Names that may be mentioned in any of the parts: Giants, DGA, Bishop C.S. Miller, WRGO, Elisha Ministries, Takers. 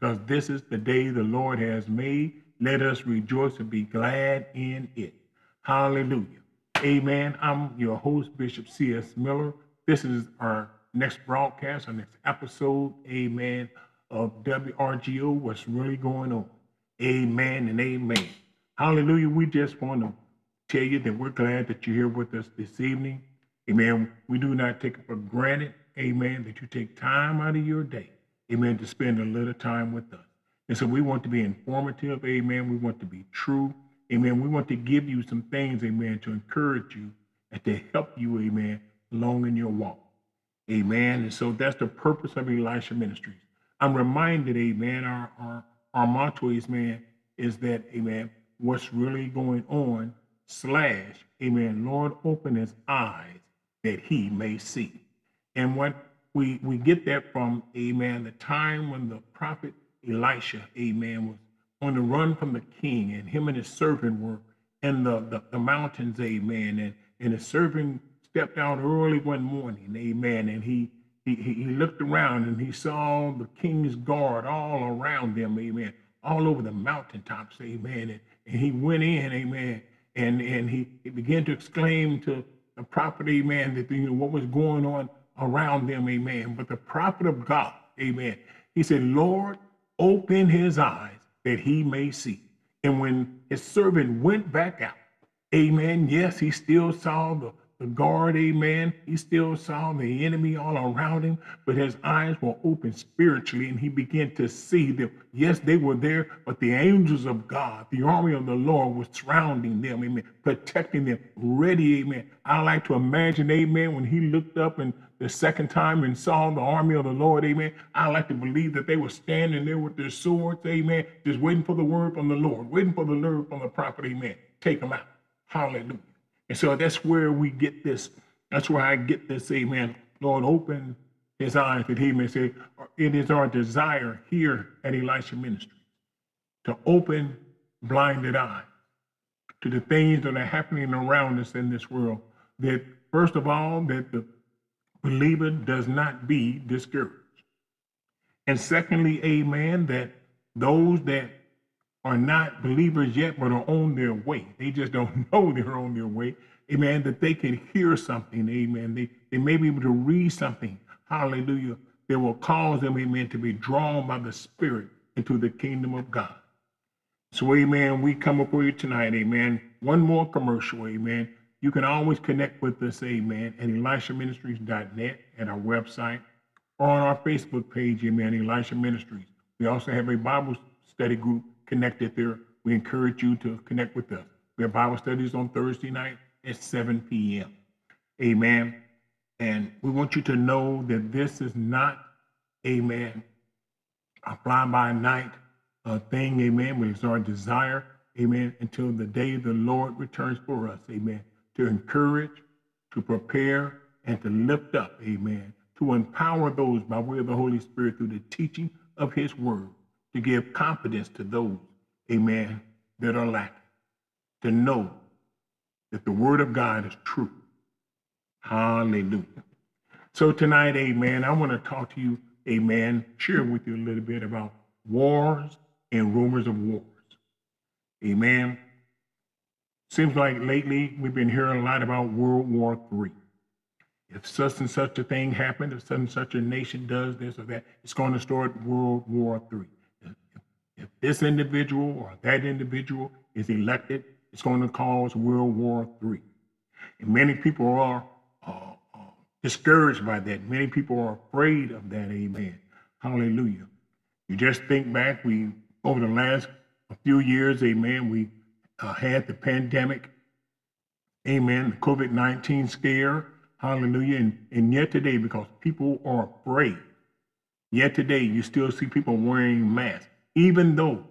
because this is the day the Lord has made. Let us rejoice and be glad in it. Hallelujah. Amen. I'm your host, Bishop C.S. Miller. This is our next broadcast, our next episode, amen, of WRGO, what's really going on. Amen and amen. Hallelujah. We just want to tell you that we're glad that you're here with us this evening. Amen. We do not take it for granted, amen, that you take time out of your day, amen, to spend a little time with us. And so we want to be informative, amen. We want to be true, amen. We want to give you some things, amen, to encourage you and to help you, amen, along in your walk. Amen. And so that's the purpose of Elisha Ministries. I'm reminded, amen, our motto is, man, is that, amen, what's really going on, / amen, Lord, open his eyes that he may see. And what we get that from, amen, the time when the prophet Elisha, amen, was on the run from the king, and him and his servant were in the mountains, amen, and his servant stepped out early one morning, amen, and he looked around and he saw the king's guard all around them, amen, all over the mountaintops, amen, and he went in, amen, and he began to exclaim to the prophet, amen, that, you know, what was going on around them, amen, but the prophet of God, amen, he said, Lord, open his eyes that he may see. And when his servant went back out, amen, yes, he still saw the guard, amen. He still saw the enemy all around him, but his eyes were open spiritually, and he began to see them. Yes, they were there, but the angels of God, the army of the Lord, was surrounding them, amen, protecting them, ready, amen. I like to imagine, amen, when he looked up and the second time and saw the army of the Lord, amen, I like to believe that they were standing there with their swords, amen, just waiting for the word from the Lord, waiting for the word from the prophet, amen. Take them out. Hallelujah. And so that's where we get this. That's where I get this, amen. Lord, open his eyes that he may see. It is our desire here at Elisha Ministries to open blinded eyes to the things that are happening around us in this world. That, first of all, that the believer does not be discouraged. And secondly, amen, that those that are not believers yet, but are on their way. They just don't know they're on their way. Amen. That they can hear something. Amen. They may be able to read something. Hallelujah. That will cause them, amen, to be drawn by the Spirit into the kingdom of God. So, amen, we come up with you tonight. Amen. One more commercial. Amen. You can always connect with us. Amen. At ElishaMinistries.net, at our website, or on our Facebook page. Amen. Elisha Ministries. We also have a Bible study group connected there. We encourage you to connect with us. We have Bible studies on Thursday night at 7 p.m. Amen. And we want you to know that this is not, amen, a fly-by-night thing, amen, but it's our desire, amen, until the day the Lord returns for us, amen, to encourage, to prepare, and to lift up, amen, to empower those by way of the Holy Spirit through the teaching of his word, to give confidence to those, amen, that are lacking, to know that the word of God is true. Hallelujah. So tonight, amen, I want to talk to you, amen, share with you a little bit about wars and rumors of wars. Amen. Seems like lately we've been hearing a lot about World War III. If such and such a thing happened, if such and such a nation does this or that, it's going to start World War III. If this individual or that individual is elected, it's going to cause World War III. And many people are discouraged by that. Many people are afraid of that, amen. Hallelujah. You just think back, over the last few years, amen, we had the pandemic, amen, the COVID-19 scare, hallelujah. And yet today, because people are afraid, yet today you still see people wearing masks. Even though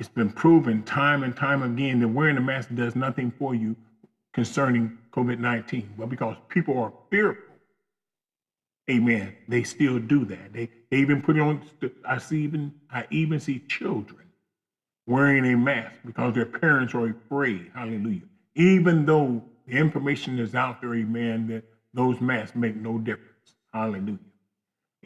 it's been proven time and time again that wearing a mask does nothing for you concerning COVID-19. But because people are fearful, amen, they still do that. They even put it on, I even see children wearing a mask because their parents are afraid, hallelujah. Even though the information is out there, amen, that those masks make no difference, hallelujah.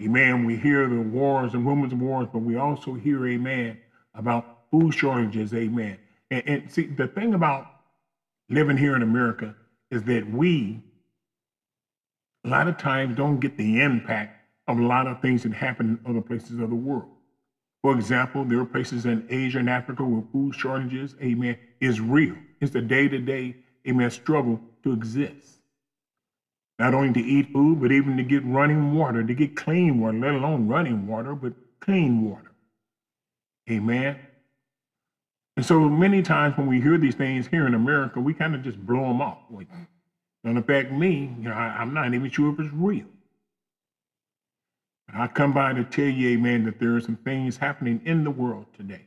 Amen. We hear the wars and rumors of wars, but we also hear, amen, about food shortages. Amen. And see, the thing about living here in America is that we, a lot of times, don't get the impact of a lot of things that happen in other places of the world. For example, there are places in Asia and Africa where food shortages, amen, is real. It's a day-to-day, amen, struggle to exist. Not only to eat food, but even to get running water, to get clean water, let alone running water, but clean water. Amen. And so many times when we hear these things here in America, we kind of just blow them off. Like, don't affect me. You know, I'm not even sure if it's real. But I come by to tell you, amen, that there are some things happening in the world today.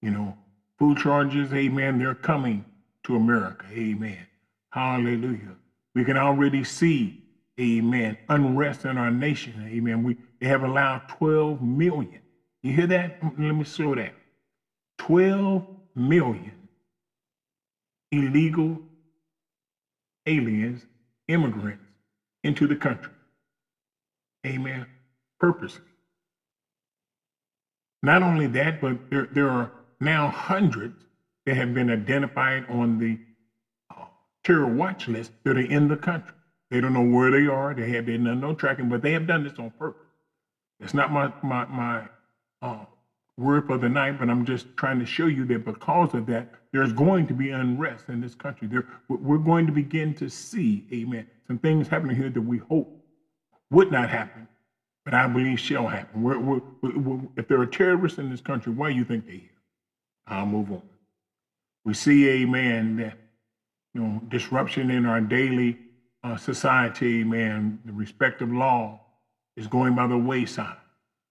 You know, food shortages, amen, they're coming to America. Amen. Hallelujah. We can already see, amen, unrest in our nation. Amen. They have allowed 12 million. You hear that? Let me slow down. 12 million illegal aliens, immigrants into the country. Amen. Purposely. Not only that, but there are now hundreds that have been identified on the terror watch list that are in the country. They don't know where they are. They have no tracking, but they have done this on purpose. It's not my word for the night, but I'm just trying to show you that because of that, there's going to be unrest in this country. We're going to begin to see, amen, some things happening here that we hope would not happen, but I believe shall happen. If there are terrorists in this country, why do you think they're here? I'll move on. We see, amen, that, you know, disruption in our daily society, amen, the respect of law is going by the wayside.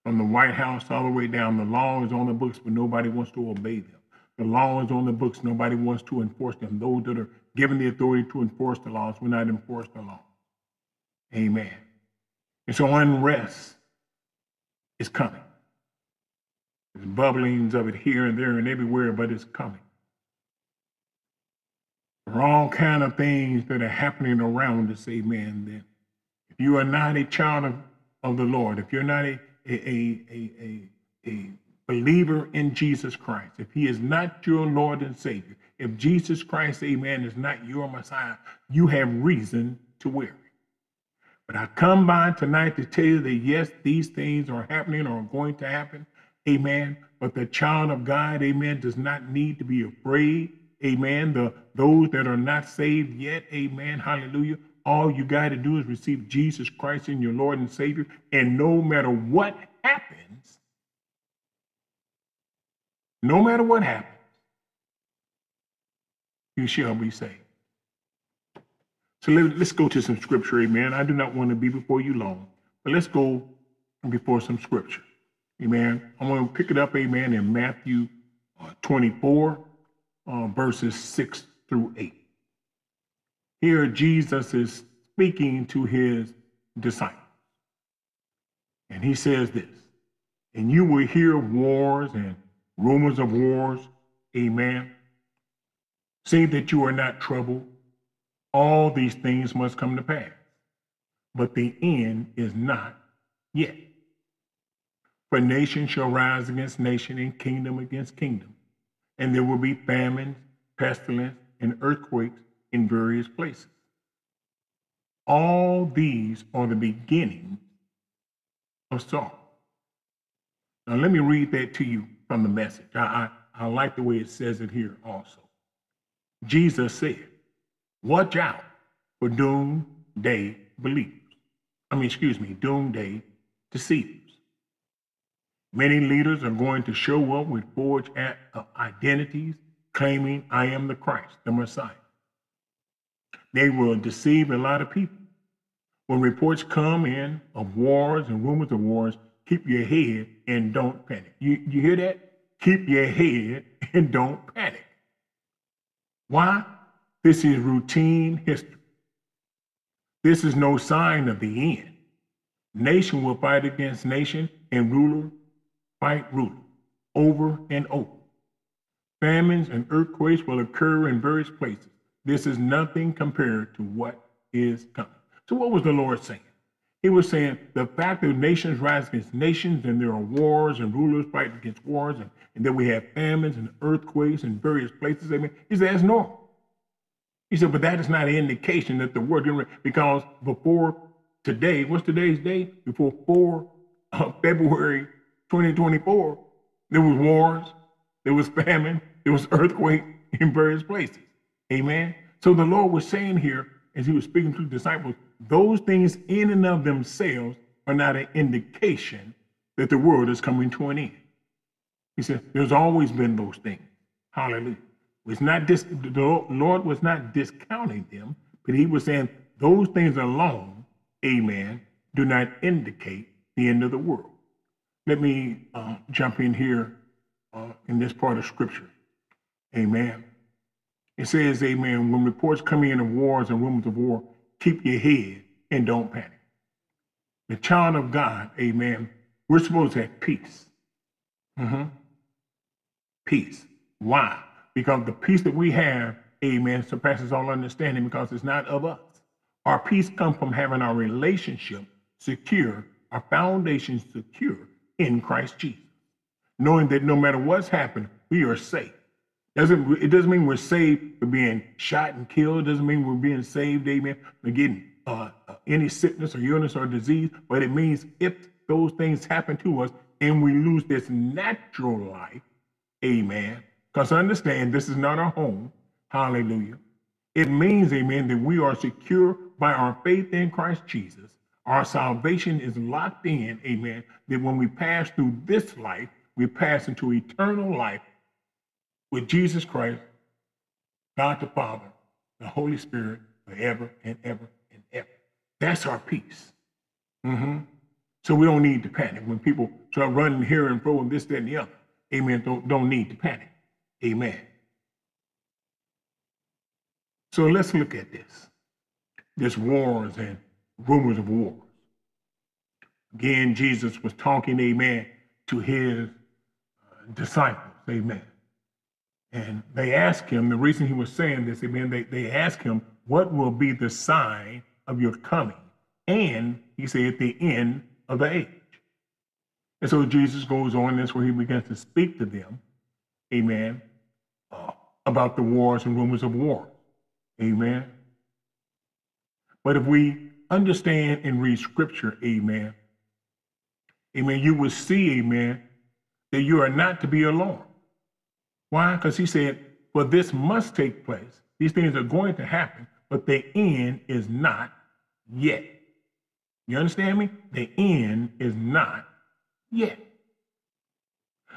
From the White House all the way down, the law is on the books, but nobody wants to obey them. The law is on the books, nobody wants to enforce them. Those that are given the authority to enforce the laws will not enforce the law. Amen. And so unrest is coming. There's bubblings of it here and there and everywhere, but it's coming. There are all kinds of things that are happening around us, amen, that if you are not a child of the Lord, if you're not a believer in Jesus Christ, if he is not your Lord and Savior, if Jesus Christ, amen, is not your Messiah, you have reason to worry. But I come by tonight to tell you that, yes, these things are happening or are going to happen, amen, but the child of God, amen, does not need to be afraid, amen. Those that are not saved yet, amen, hallelujah, all you got to do is receive Jesus Christ in your Lord and Savior. And no matter what happens, you shall be saved. So let's go to some scripture, amen. I do not want to be before you long, but let's go before some scripture, amen. I'm going to pick it up, amen, in Matthew 24, verses 6 through 8. Here, Jesus is speaking to his disciples, and he says this, and you will hear wars and rumors of wars, amen. See that you are not troubled. All these things must come to pass, but the end is not yet. For nation shall rise against nation and kingdom against kingdom, and there will be famines, pestilence, and earthquakes in various places. All these are the beginning of sorrow. Now let me read that to you from the Message. I like the way it says it here also. Jesus said, watch out for doomsday believers. Doomsday deceivers. Many leaders are going to show up with forged identities claiming I am the Christ, the Messiah. They will deceive a lot of people. When reports come in of wars and rumors of wars, keep your head and don't panic. You hear that? Keep your head and don't panic. Why? This is routine history. This is no sign of the end. Nation will fight against nation and ruler fight ruler over and over. Famines and earthquakes will occur in various places. This is nothing compared to what is coming. So what was the Lord saying? He was saying the fact that nations rise against nations, and there are wars, and rulers fight against wars, and then we have famines and earthquakes in various places. Amen. He said, that's normal. He said, but that is not an indication that the word didn't, because before today, what's today's day? Before February 2024, there was wars, there was famine, there was earthquake in various places. Amen. So the Lord was saying here, as he was speaking to the disciples, those things in and of themselves are not an indication that the world is coming to an end. He said, there's always been those things. Hallelujah. It's not the Lord was not discounting them, but he was saying those things alone, amen, do not indicate the end of the world. Let me jump in here in this part of Scripture. Amen. It says, amen, when reports come in of wars and rumors of war, keep your head and don't panic. The child of God, amen, we're supposed to have peace. Peace. Why? Because the peace that we have, amen, surpasses all understanding, because it's not of us. Our peace comes from having our relationship secure, our foundation secure in Christ Jesus, knowing that no matter what's happened, we are safe. It doesn't mean we're saved for being shot and killed. It doesn't mean we're being saved, amen, for getting any sickness or illness or disease. But it means if those things happen to us and we lose this natural life, amen, because understand this is not our home, hallelujah. It means, amen, that we are secure by our faith in Christ Jesus. Our salvation is locked in, amen, that when we pass through this life, we pass into eternal life with Jesus Christ, God the Father, the Holy Spirit, forever and ever and ever. That's our peace. So we don't need to panic. When people start running here and throwing this, that, and the other, amen, don't need to panic. Amen. So let's look at this. This wars and rumors of wars. Again, Jesus was talking, amen, to his disciples, amen. And they asked him, the reason he was saying this, amen, they asked him, what will be the sign of your coming? And he said, at the end of the age. And so Jesus goes on, that's where he begins to speak to them, amen, about the wars and rumors of war, amen. But if we understand and read Scripture, amen, amen, you will see, amen, that you are not to be alarmed. Why? Because he said, well, this must take place. These things are going to happen, but the end is not yet. You understand me? The end is not yet.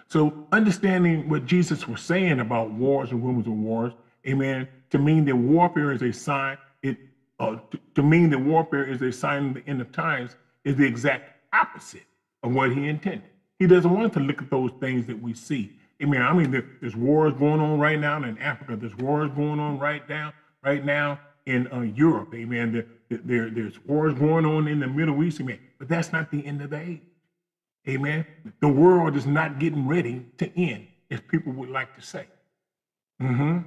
So understanding what Jesus was saying about wars and rumors of wars, amen, to mean that warfare is a sign, to mean that warfare is a sign of the end of times is the exact opposite of what he intended. He doesn't want us to look at those things that we see. Amen. I mean, there's wars going on right now in Africa. There's wars going on right now in Europe. Amen. There's wars going on in the Middle East. Amen. But that's not the end of the age. Amen. The world is not getting ready to end, as people would like to say. And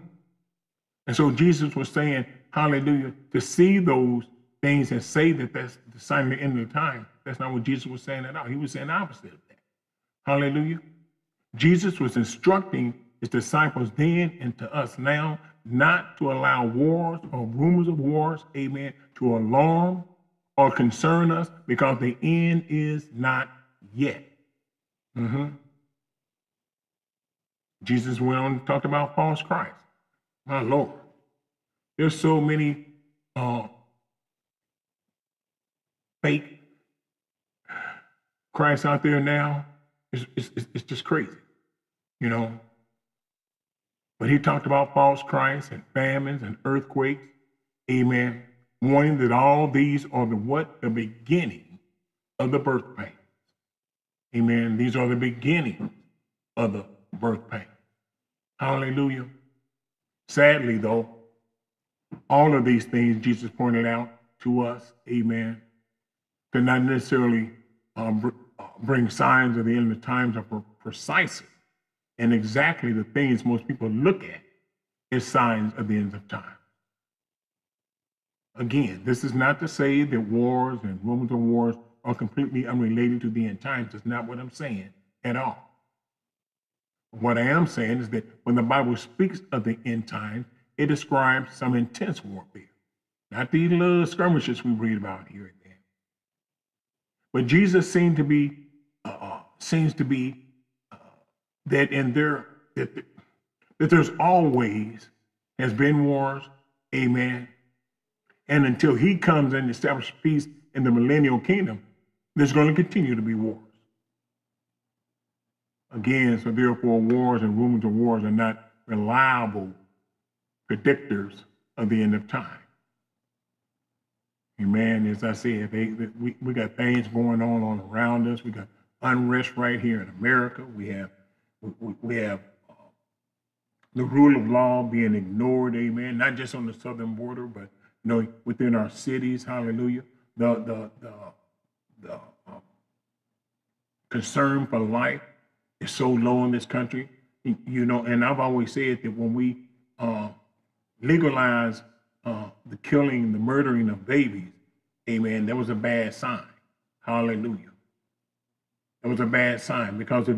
so Jesus was saying, hallelujah, to see those things and say that that's the sign of the end of the time. That's not what Jesus was saying at all. He was saying the opposite of that. Hallelujah. Jesus was instructing his disciples then and to us now not to allow wars or rumors of wars, amen, to alarm or concern us, because the end is not yet. Jesus went on and talked about false Christ. My Lord, there's so many fake Christ out there now. It's just crazy, you know. But he talked about false Christs and famines and earthquakes, amen, warning that all these are the beginning of the birth pains. Amen. These are the beginning of the birth pains. Hallelujah. Sadly, though, all of these things Jesus pointed out to us, amen, could not necessarily bring signs of the end of times are precisely and exactly the things most people look at as signs of the end of time. Again, this is not to say that wars and rumors of wars are completely unrelated to the end times. That's not what I'm saying at all. What I am saying is that when the Bible speaks of the end times, it describes some intense warfare, not these little skirmishes we read about here and there. But Jesus seems to be that in there that there's always has been wars, amen. And until he comes and establishes peace in the millennial kingdom, there's going to continue to be wars. Again, so therefore wars and rumors of wars are not reliable predictors of the end of time. Amen. As I said, we got things going on all around us. We got unrest right here in America. We have the rule of law being ignored. Amen. Not just on the southern border, but you know, within our cities. Hallelujah. The concern for life is so low in this country. You know, and I've always said that when we legalize the killing, the murdering of babies, amen, that was a bad sign. Hallelujah. That was a bad sign, because if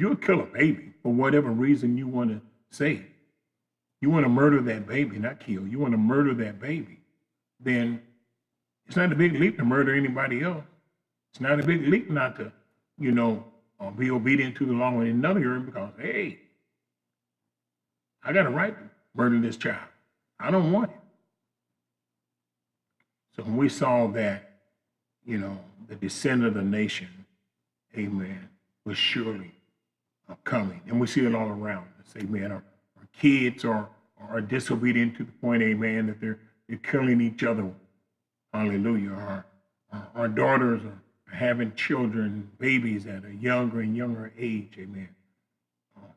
you kill a baby for whatever reason you want to say, you want to murder that baby, not kill, you want to murder that baby, then it's not a big leap to murder anybody else. It's not a big leap not to, you know, be obedient to the law in another area, because, hey, I got a right to murder this child. I don't want it. So when we saw that, you know, the descent of the nation, amen, was surely coming. And we see it all around us, amen. Our kids are disobedient to the point, amen, that they're killing each other. Hallelujah. Our daughters are having children, babies at a younger and younger age, amen.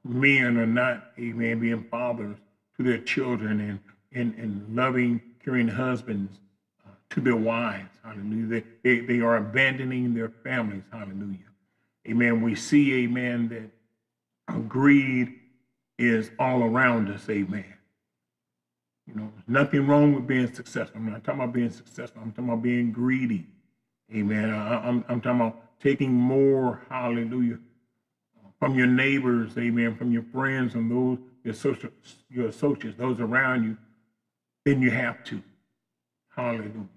Men are not, amen, being fathers to their children and loving, caring husbands to their wives, hallelujah. They are abandoning their families, hallelujah. Amen, we see, amen, that greed is all around us, amen. You know, there's nothing wrong with being successful. I'm not talking about being successful, I'm talking about being greedy, amen. I'm talking about taking more, hallelujah, from your neighbors, amen, from your friends and those, your associates, those around you, then you have to. Hallelujah.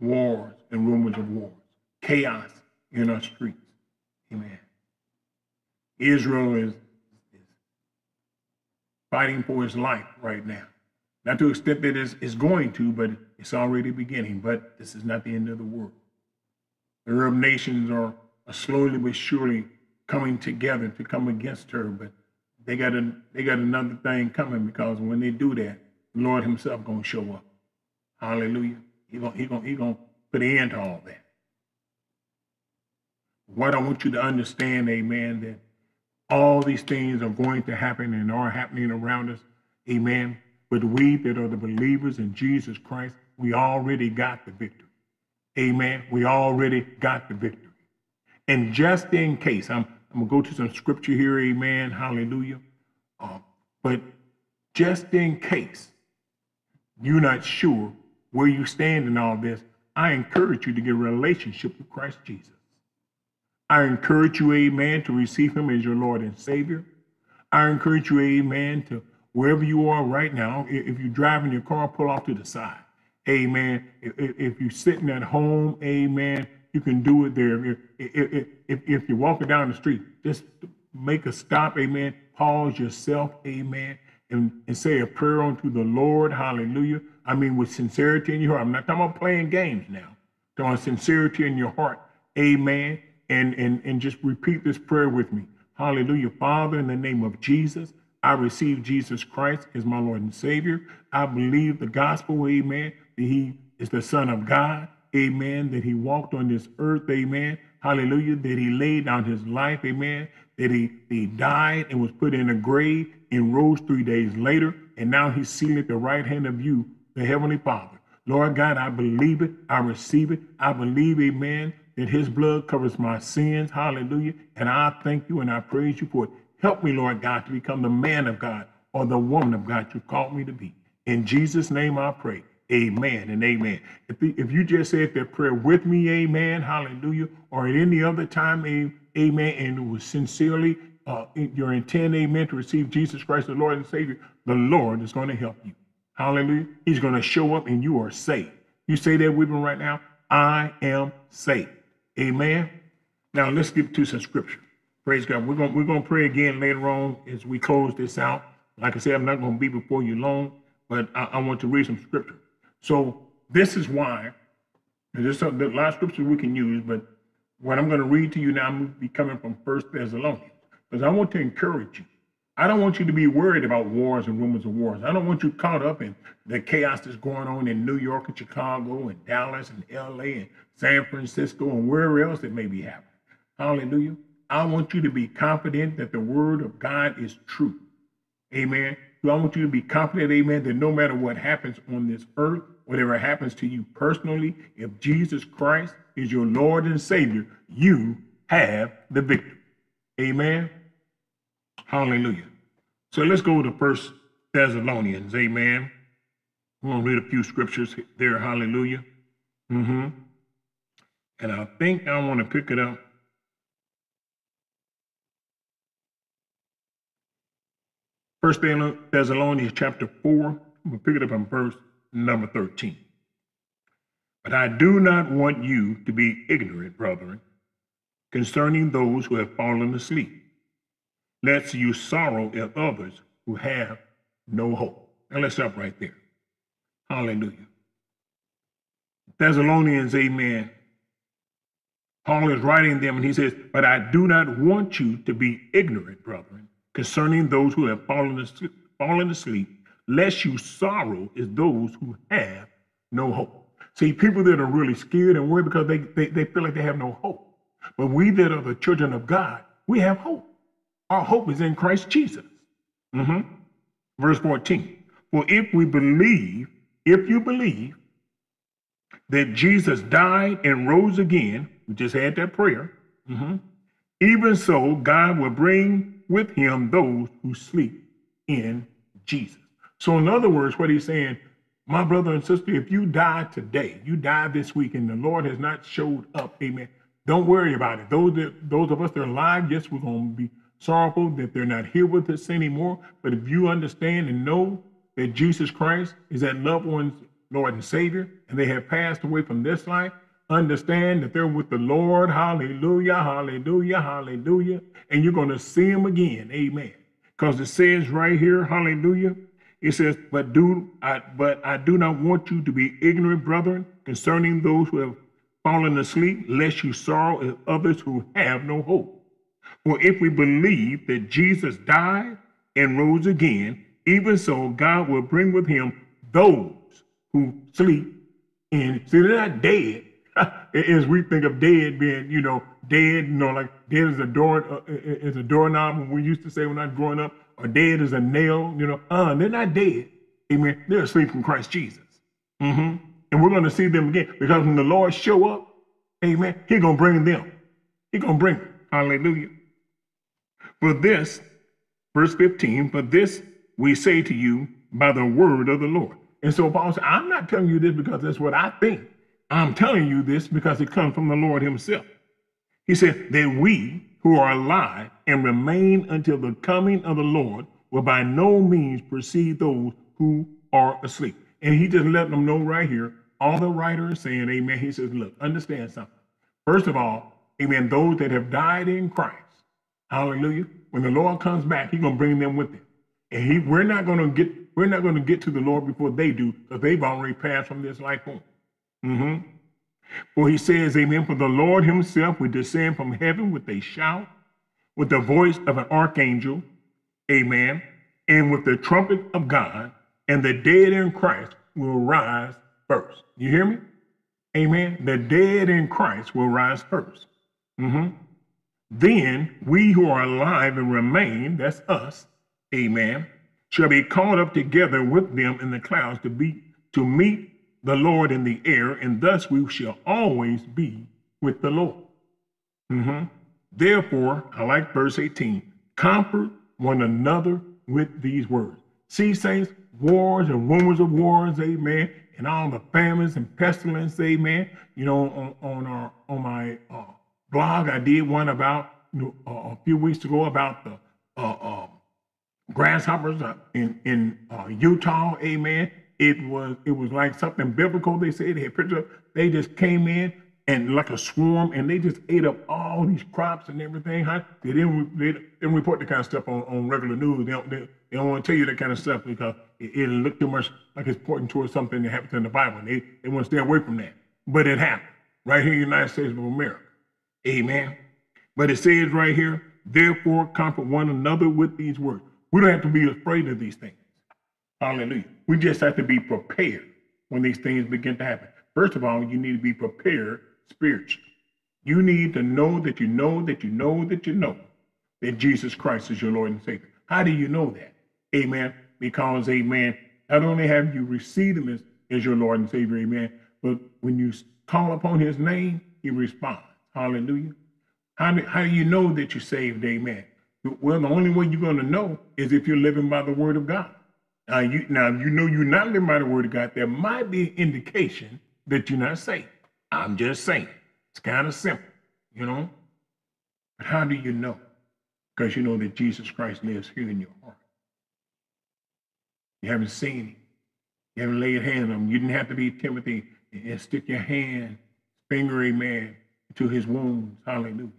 Wars and rumors of wars. Chaos in our streets. Amen. Israel is fighting for its life right now. Not to the extent that it's going to, but it's already beginning. But this is not the end of the world. The Arab nations are slowly but surely coming together to come against her, but they got another thing coming, because when they do that, the Lord himself going to show up. Hallelujah. He gonna put an end to all that. What I want you to understand, amen, that all these things are going to happen and are happening around us, amen, but we that are the believers in Jesus Christ, we already got the victory. Amen. We already got the victory. And just in case, I'm going to go to some scripture here, amen, hallelujah. But just in case you're not sure where you stand in all this, I encourage you to get a relationship with Christ Jesus. I encourage you, amen, to receive him as your Lord and Savior. I encourage you, amen, to wherever you are right now, if you're driving your car, pull off to the side. Amen. If you're sitting at home, amen, you can do it there. If you're walking down the street, just make a stop, amen. Pause yourself, amen, and say a prayer unto the Lord, hallelujah. I mean, with sincerity in your heart. I'm not talking about playing games now. I'm talking about sincerity in your heart, amen, and just repeat this prayer with me. Hallelujah. Father, in the name of Jesus, I receive Jesus Christ as my Lord and Savior. I believe the gospel, amen, that he is the Son of God. Amen, that he walked on this earth, amen, hallelujah, that he laid down his life, amen, that he died and was put in a grave and rose 3 days later, and now he's seated at the right hand of you, the Heavenly Father. Lord God, I believe it, I receive it, I believe, amen, that his blood covers my sins, hallelujah, and I thank you and I praise you for it. Help me, Lord God, to become the man of God or the woman of God you called me to be. In Jesus' name I pray. Amen and amen. If you just said that prayer with me, amen, hallelujah, or at any other time, amen, and it was sincerely your intent, amen, to receive Jesus Christ, the Lord and Savior, the Lord is going to help you. Hallelujah. He's going to show up and you are saved. You say that with me right now. I am saved. Amen. Now let's get to some scripture. Praise God. We're going to pray again later on as we close this out. Like I said, I'm not going to be before you long, but I want to read some scripture. So this is why, there's a lot of scriptures we can use, but what I'm going to read to you now, I'm going to be coming from 1 Thessalonians, because I want to encourage you. I don't want you to be worried about wars and rumors of wars. I don't want you caught up in the chaos that's going on in New York and Chicago and Dallas and L.A. and San Francisco and wherever else it may be happening. Hallelujah. I want you to be confident that the word of God is true. Amen. So I want you to be confident, amen, that no matter what happens on this earth, whatever happens to you personally, if Jesus Christ is your Lord and Savior, you have the victory. Amen. Hallelujah. So let's go to 1 Thessalonians. Amen. I'm going to read a few scriptures there. Hallelujah. And I think I want to pick it up. First Thessalonians chapter 4, we'll pick it up in verse number 13. But I do not want you to be ignorant, brethren, concerning those who have fallen asleep, lest you sorrow at others who have no hope. Now let's stop right there. Hallelujah. Thessalonians, amen. Paul is writing them and he says, but I do not want you to be ignorant, brethren, concerning those who have fallen asleep, lest you sorrow as those who have no hope. See, people that are really scared and worried because they feel like they have no hope. But we that are the children of God, we have hope. Our hope is in Christ Jesus. Verse 14, for if you believe that Jesus died and rose again, we just had that prayer, even so God will bring with him those who sleep in Jesus. So in other words, what he's saying, my brother and sister, if you die today, you die this week, and the Lord has not showed up, amen, don't worry about it. Those of us that are alive, yes, we're going to be sorrowful that they're not here with us anymore. But if you understand and know that Jesus Christ is that loved one's Lord and Savior, and they have passed away from this life, understand that they're with the Lord. Hallelujah, hallelujah, hallelujah. And you're going to see him again. Amen. Because it says right here, hallelujah, it says, but I do not want you to be ignorant, brethren, concerning those who have fallen asleep, lest you sorrow as others who have no hope. For if we believe that Jesus died and rose again, even so God will bring with him those who sleep in. See, they're not dead. As we think of dead being, dead, like dead is a doorknob, when we used to say when I was growing up, or dead is a nail, they're not dead. Amen. They're asleep in Christ Jesus. And we're going to see them again, because when the Lord show up, amen, he's going to bring them. He's going to bring them. Hallelujah. For this, verse 15, for this we say to you by the word of the Lord. And so Paul said, I'm not telling you this because that's what I think. I'm telling you this because it comes from the Lord himself. He said that we who are alive and remain until the coming of the Lord will by no means precede those who are asleep. And he just let them know right here, all the writer is saying, amen. He says, look, understand something. First of all, amen, those that have died in Christ, hallelujah, when the Lord comes back, he's going to bring them with him. And we're not going to get to the Lord before they do, because they've already passed from this life on. For he says, amen, for the Lord himself will descend from heaven with a shout, with the voice of an archangel, amen, and with the trumpet of God, and the dead in Christ will rise first. You hear me? Amen. The dead in Christ will rise first. Then we who are alive and remain, that's us, amen, shall be caught up together with them in the clouds to meet the Lord in the air, and thus we shall always be with the Lord. Therefore, I like verse 18, comfort one another with these words. See, saints, wars and rumors of wars, amen, and all the famines and pestilence, amen. You know, on my blog, I did one about a few weeks ago about the grasshoppers in Utah, amen. It was like something biblical. They said they had pictures. They just came in and like a swarm, and they just ate up all these crops and everything. They didn't report the kind of stuff on regular news. They don't want to tell you that kind of stuff because it looked too much like it's pointing towards something that happens in the Bible. And they want to stay away from that. But it happened right here in the United States of America. Amen. But it says right here, therefore comfort one another with these words. We don't have to be afraid of these things. Hallelujah. We just have to be prepared when these things begin to happen. First of all, you need to be prepared spiritually. You need to know that you know that you know that you know that Jesus Christ is your Lord and Savior. How do you know that? Amen. Because, amen, not only have you received him as your Lord and Savior, amen, but when you call upon his name, he responds. Hallelujah. How do you know that you're saved? Amen. Well, the only way you're going to know is if you're living by the word of God. Now, if you know you're not living by the word of God, there might be an indication that you're not saved. I'm just saying. It's kind of simple, you know. But how do you know? Because you know that Jesus Christ lives here in your heart. You haven't seen him. You haven't laid hands on him. You didn't have to be Timothy and stick your hand, finger, amen, to his wounds. Hallelujah.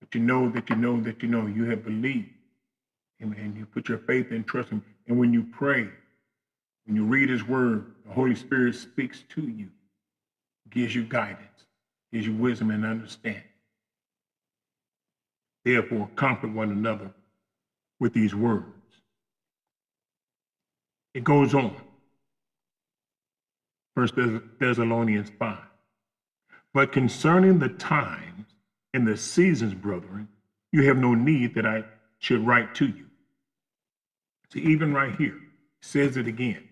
But you know that you know that you know. You have believed. Amen. You put your faith and trust him. And when you pray, when you read his word, the Holy Spirit speaks to you, gives you guidance, gives you wisdom and understanding. Therefore, comfort one another with these words. It goes on. 1 Thessalonians 5. But concerning the times and the seasons, brethren, you have no need that I should write to you. See, even right here, it says it again.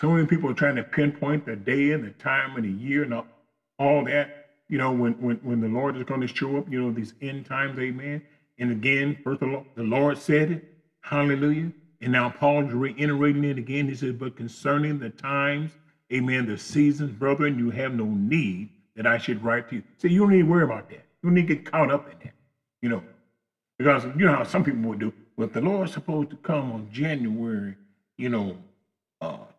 So many people are trying to pinpoint the day and the time and the year and all that, you know, when the Lord is going to show up, you know, these end times, amen. And again, first of all, the Lord said it, hallelujah. And now Paul is reiterating it again. He said, but concerning the times, amen, the seasons, brethren, you have no need that I should write to you. See, you don't need to worry about that. You don't need to get caught up in that, you know. Because you know how some people would do. Well, the Lord's supposed to come on January, you know,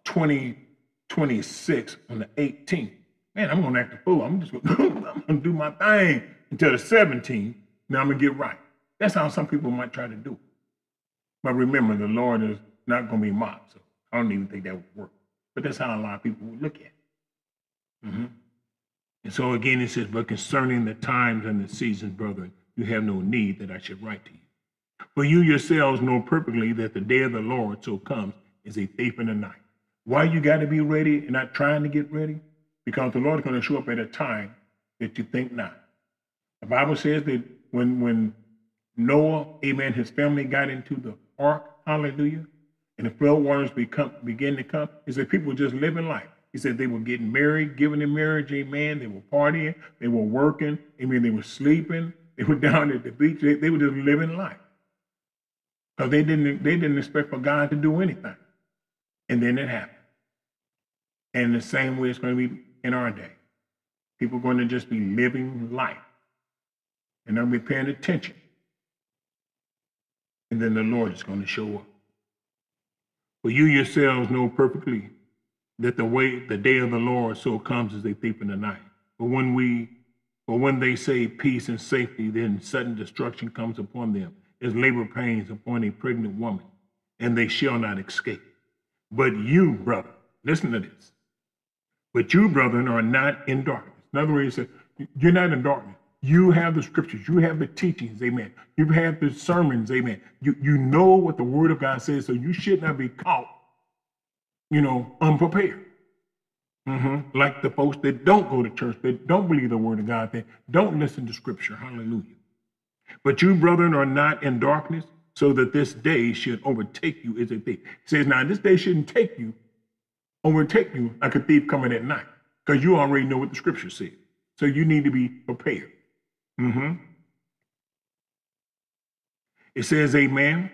2026 on the 18th. Man, I'm going to act a fool. I'm just going to do my thing until the 17th. Now I'm going to get right. That's how some people might try to do it. But remember, the Lord is not going to be mocked. So I don't even think that would work. But that's how a lot of people would look at it. Mm-hmm. And so again, it says, but concerning the times and the seasons, brethren, you have no need that I should write to you. For you yourselves know perfectly that the day of the Lord so comes as a thief in the night. Why you got to be ready and not trying to get ready? Because the Lord is going to show up at a time that you think not. The Bible says that when Noah, amen, his family got into the ark, hallelujah, and the flood waters began to come, he said people were just living life. He said they were getting married, giving in marriage, amen, they were partying, they were working, amen, they were sleeping, they were down at the beach. They were just living life. Because they didn't expect for God to do anything. And then it happened. And the same way it's going to be in our day. People are going to just be living life. And they're going to be paying attention. And then the Lord is going to show up. For you yourselves know perfectly that the day of the Lord so comes as a thief in the night. For when they say peace and safety, then sudden destruction comes upon them, as labor pains upon a pregnant woman, and they shall not escape. But you, brother, listen to this. But you, brethren, are not in darkness. In other words, you're not in darkness. You have the scriptures. You have the teachings, amen. You've had the sermons, amen. You know what the word of God says, so you should not be caught, you know, unprepared. Mm-hmm. Like the folks that don't go to church, that don't believe the word of God, that don't listen to scripture. Hallelujah. But you, brethren, are not in darkness, so that this day should overtake you as a thief. It says, now, this day shouldn't overtake you like a thief coming at night, because you already know what the scripture says. So you need to be prepared. Mm-hmm. It says, amen,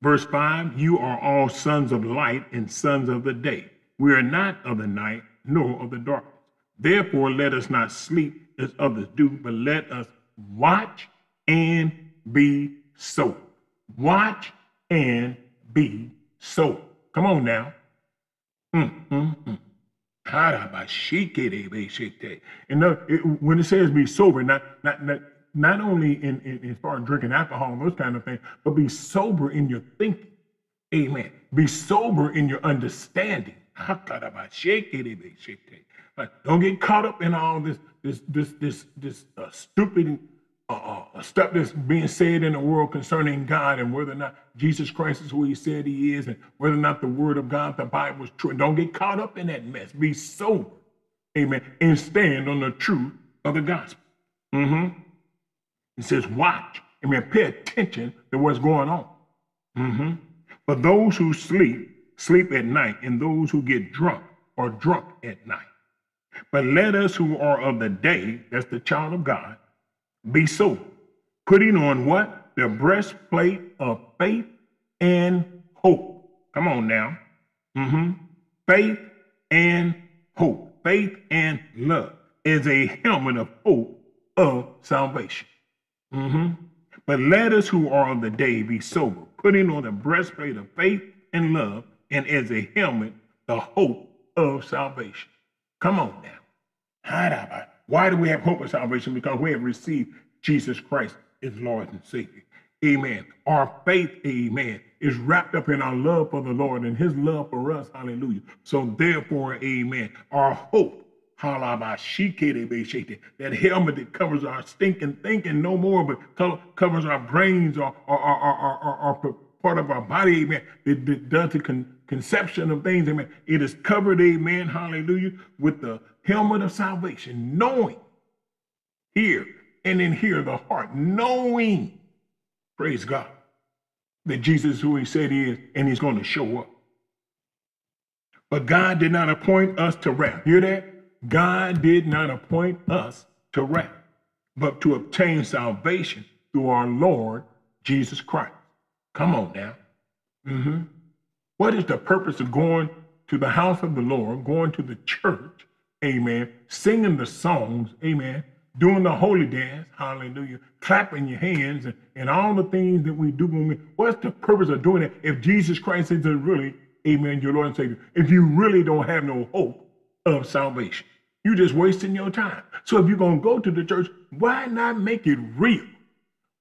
Verse 5, you are all sons of light and sons of the day. We are not of the night, nor of the darkness. Therefore, let us not sleep as others do, but let us watch and be sober. Watch and be sober. Come on now. And now, when it says be sober, not only in far as drinking alcohol and those kind of things, but be sober in your thinking. Amen. Be sober in your understanding. Like, don't get caught up in all this stupid stuff that's being said in the world concerning God and whether or not Jesus Christ is who he said he is and whether or not the word of God, the Bible is true. Don't get caught up in that mess. Be sober. Amen. And stand on the truth of the gospel. Mm-hmm. It says, watch. Amen. Pay attention to what's going on. Mm-hmm. But those who sleep, sleep at night, and those who get drunk are drunk at night. But let us who are of the day, that's the child of God, be sober, putting on what? The breastplate of faith and hope. Come on now. Mm-hmm. Faith and hope. Faith and love is a helmet of hope of salvation. Mm-hmm. But let us who are of the day be sober, putting on the breastplate of faith and love, and as a helmet, the hope of salvation. Come on now. Why do we have hope of salvation? Because we have received Jesus Christ as Lord and Savior. Amen. Our faith, amen, is wrapped up in our love for the Lord and his love for us. Hallelujah. So therefore, amen, our hope, that helmet that covers our stinking thinking no more, but covers our brains or part of our body, amen, that does the conception of things, amen. It is covered, amen, hallelujah, with the helmet of salvation, knowing here and in here the heart, knowing, praise God, that Jesus is who he said he is and he's going to show up. But God did not appoint us to wrath. Hear that? God did not appoint us to wrath, but to obtain salvation through our Lord Jesus Christ. Come on now. Mm-hmm. What is the purpose of going to the house of the Lord, going to the church, amen, singing the songs, amen, doing the holy dance, hallelujah, clapping your hands and all the things that we do when we, what's the purpose of doing it if Jesus Christ isn't really, amen, your Lord and Savior, if you really don't have no hope of salvation? You're just wasting your time. So if you're going to go to the church, why not make it real?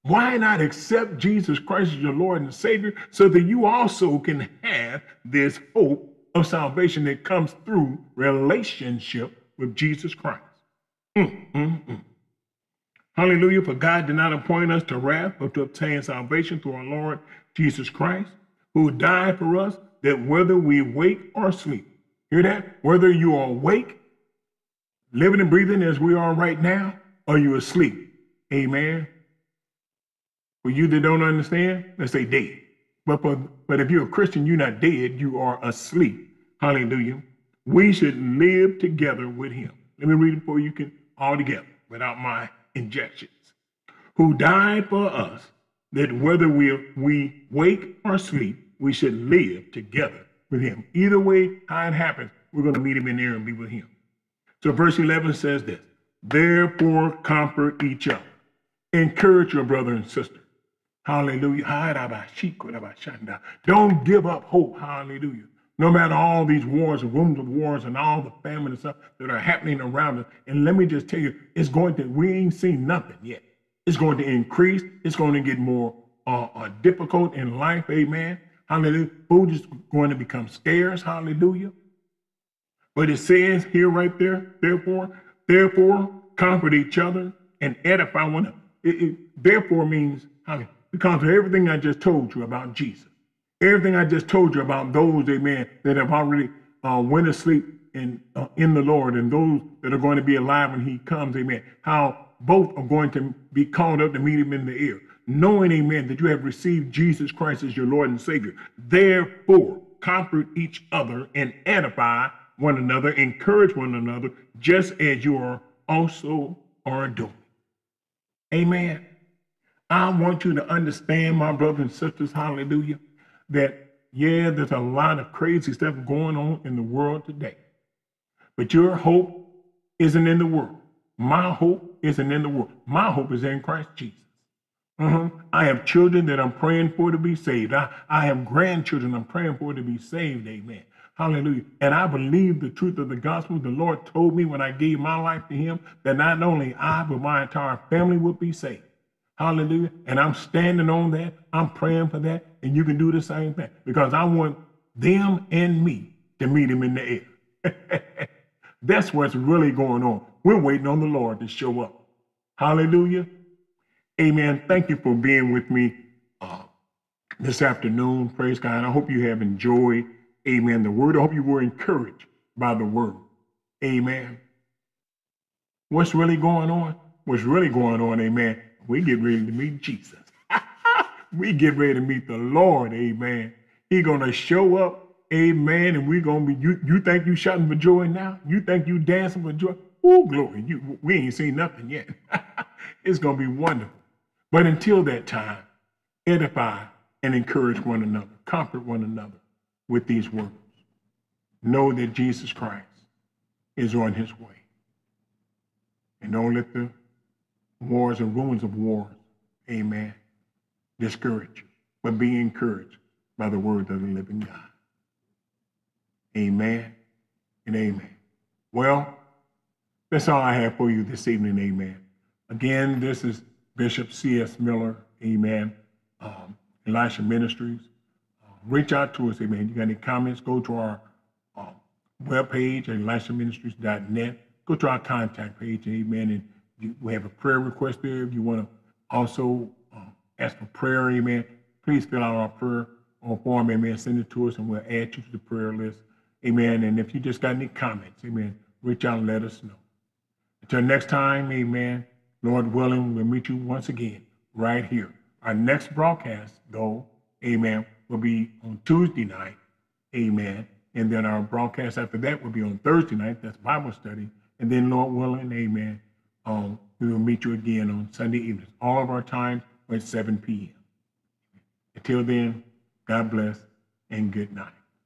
Why not accept Jesus Christ as your Lord and Savior so that you also can have this hope of salvation that comes through relationship with Jesus Christ? Hallelujah. For God did not appoint us to wrath, but to obtain salvation through our Lord Jesus Christ, who died for us, that whether we wake or sleep, hear that? Whether you are awake, living and breathing as we are right now, or you asleep. Amen. For you that don't understand, let's say dead. But if you're a Christian, you're not dead. You are asleep. Hallelujah. We should live together with him. Let me read it for you can all together without my injections. Who died for us, that whether we wake or sleep, we should live together with him. Either way, how it happens, we're going to meet him in there and be with him. So verse 11 says this, therefore comfort each other. Encourage your brother and sister. Hallelujah. Don't give up hope. Hallelujah. No matter all these wars and rumors of wars and all the famine and stuff that are happening around us. And let me just tell you, it's going to, we ain't seen nothing yet. It's going to increase. It's going to get more difficult in life. Amen. Hallelujah. Food is going to become scarce. Hallelujah. But it says here right there, therefore, comfort each other and edify one another. It therefore means, hallelujah, because of everything I just told you about Jesus, everything I just told you about those, amen, that have already went asleep in the Lord and those that are going to be alive when he comes, amen, how both are going to be called up to meet him in the air. Knowing, amen, that you have received Jesus Christ as your Lord and Savior. Therefore, comfort each other and edify one another, encourage one another, just as you are also are doing. Amen. I want you to understand, my brothers and sisters, hallelujah. that, yeah, there's a lot of crazy stuff going on in the world today, but your hope isn't in the world. My hope isn't in the world. My hope is in Christ Jesus. I have children that I'm praying for to be saved. I have grandchildren I'm praying for to be saved. Amen. Hallelujah. And I believe the truth of the gospel. The Lord told me when I gave my life to him that not only I, but my entire family would be saved. Hallelujah. And I'm standing on that. I'm praying for that. And you can do the same thing, because I want them and me to meet him in the air. That's what's really going on. We're waiting on the Lord to show up. Hallelujah. Amen. Thank you for being with me this afternoon. Praise God. I hope you have enjoyed, amen, the word. I hope you were encouraged by the word. Amen. What's really going on? What's really going on, amen? We get ready to meet Jesus. We get ready to meet the Lord, amen. He's going to show up, amen, and we're going to be, you think you shouting for joy now? You think you dancing for joy? Oh, glory, we ain't seen nothing yet. It's going to be wonderful. But until that time, edify and encourage one another. Comfort one another with these words. Know that Jesus Christ is on his way. And don't let the wars and ruins of wars, amen, discourage you. But be encouraged by the word of the living God. Amen and amen. Well, that's all I have for you this evening, amen. Again, this is Bishop C.S. Miller, amen, Elisha Ministries. Reach out to us, amen. You got any comments, go to our webpage, elishaministries.net. Go to our contact page, amen, and we have a prayer request there. If you want to also ask for prayer, amen, please fill out our prayer form, amen, send it to us, and we'll add you to the prayer list, amen. And if you just got any comments, amen, reach out and let us know. Until next time, amen. Lord willing, we'll meet you once again right here. Our next broadcast, though, amen, will be on Tuesday night, amen. And then our broadcast after that will be on Thursday night. That's Bible study. And then, Lord willing, amen, we will meet you again on Sunday evenings. All of our times are at 7 p.m. Until then, God bless and good night.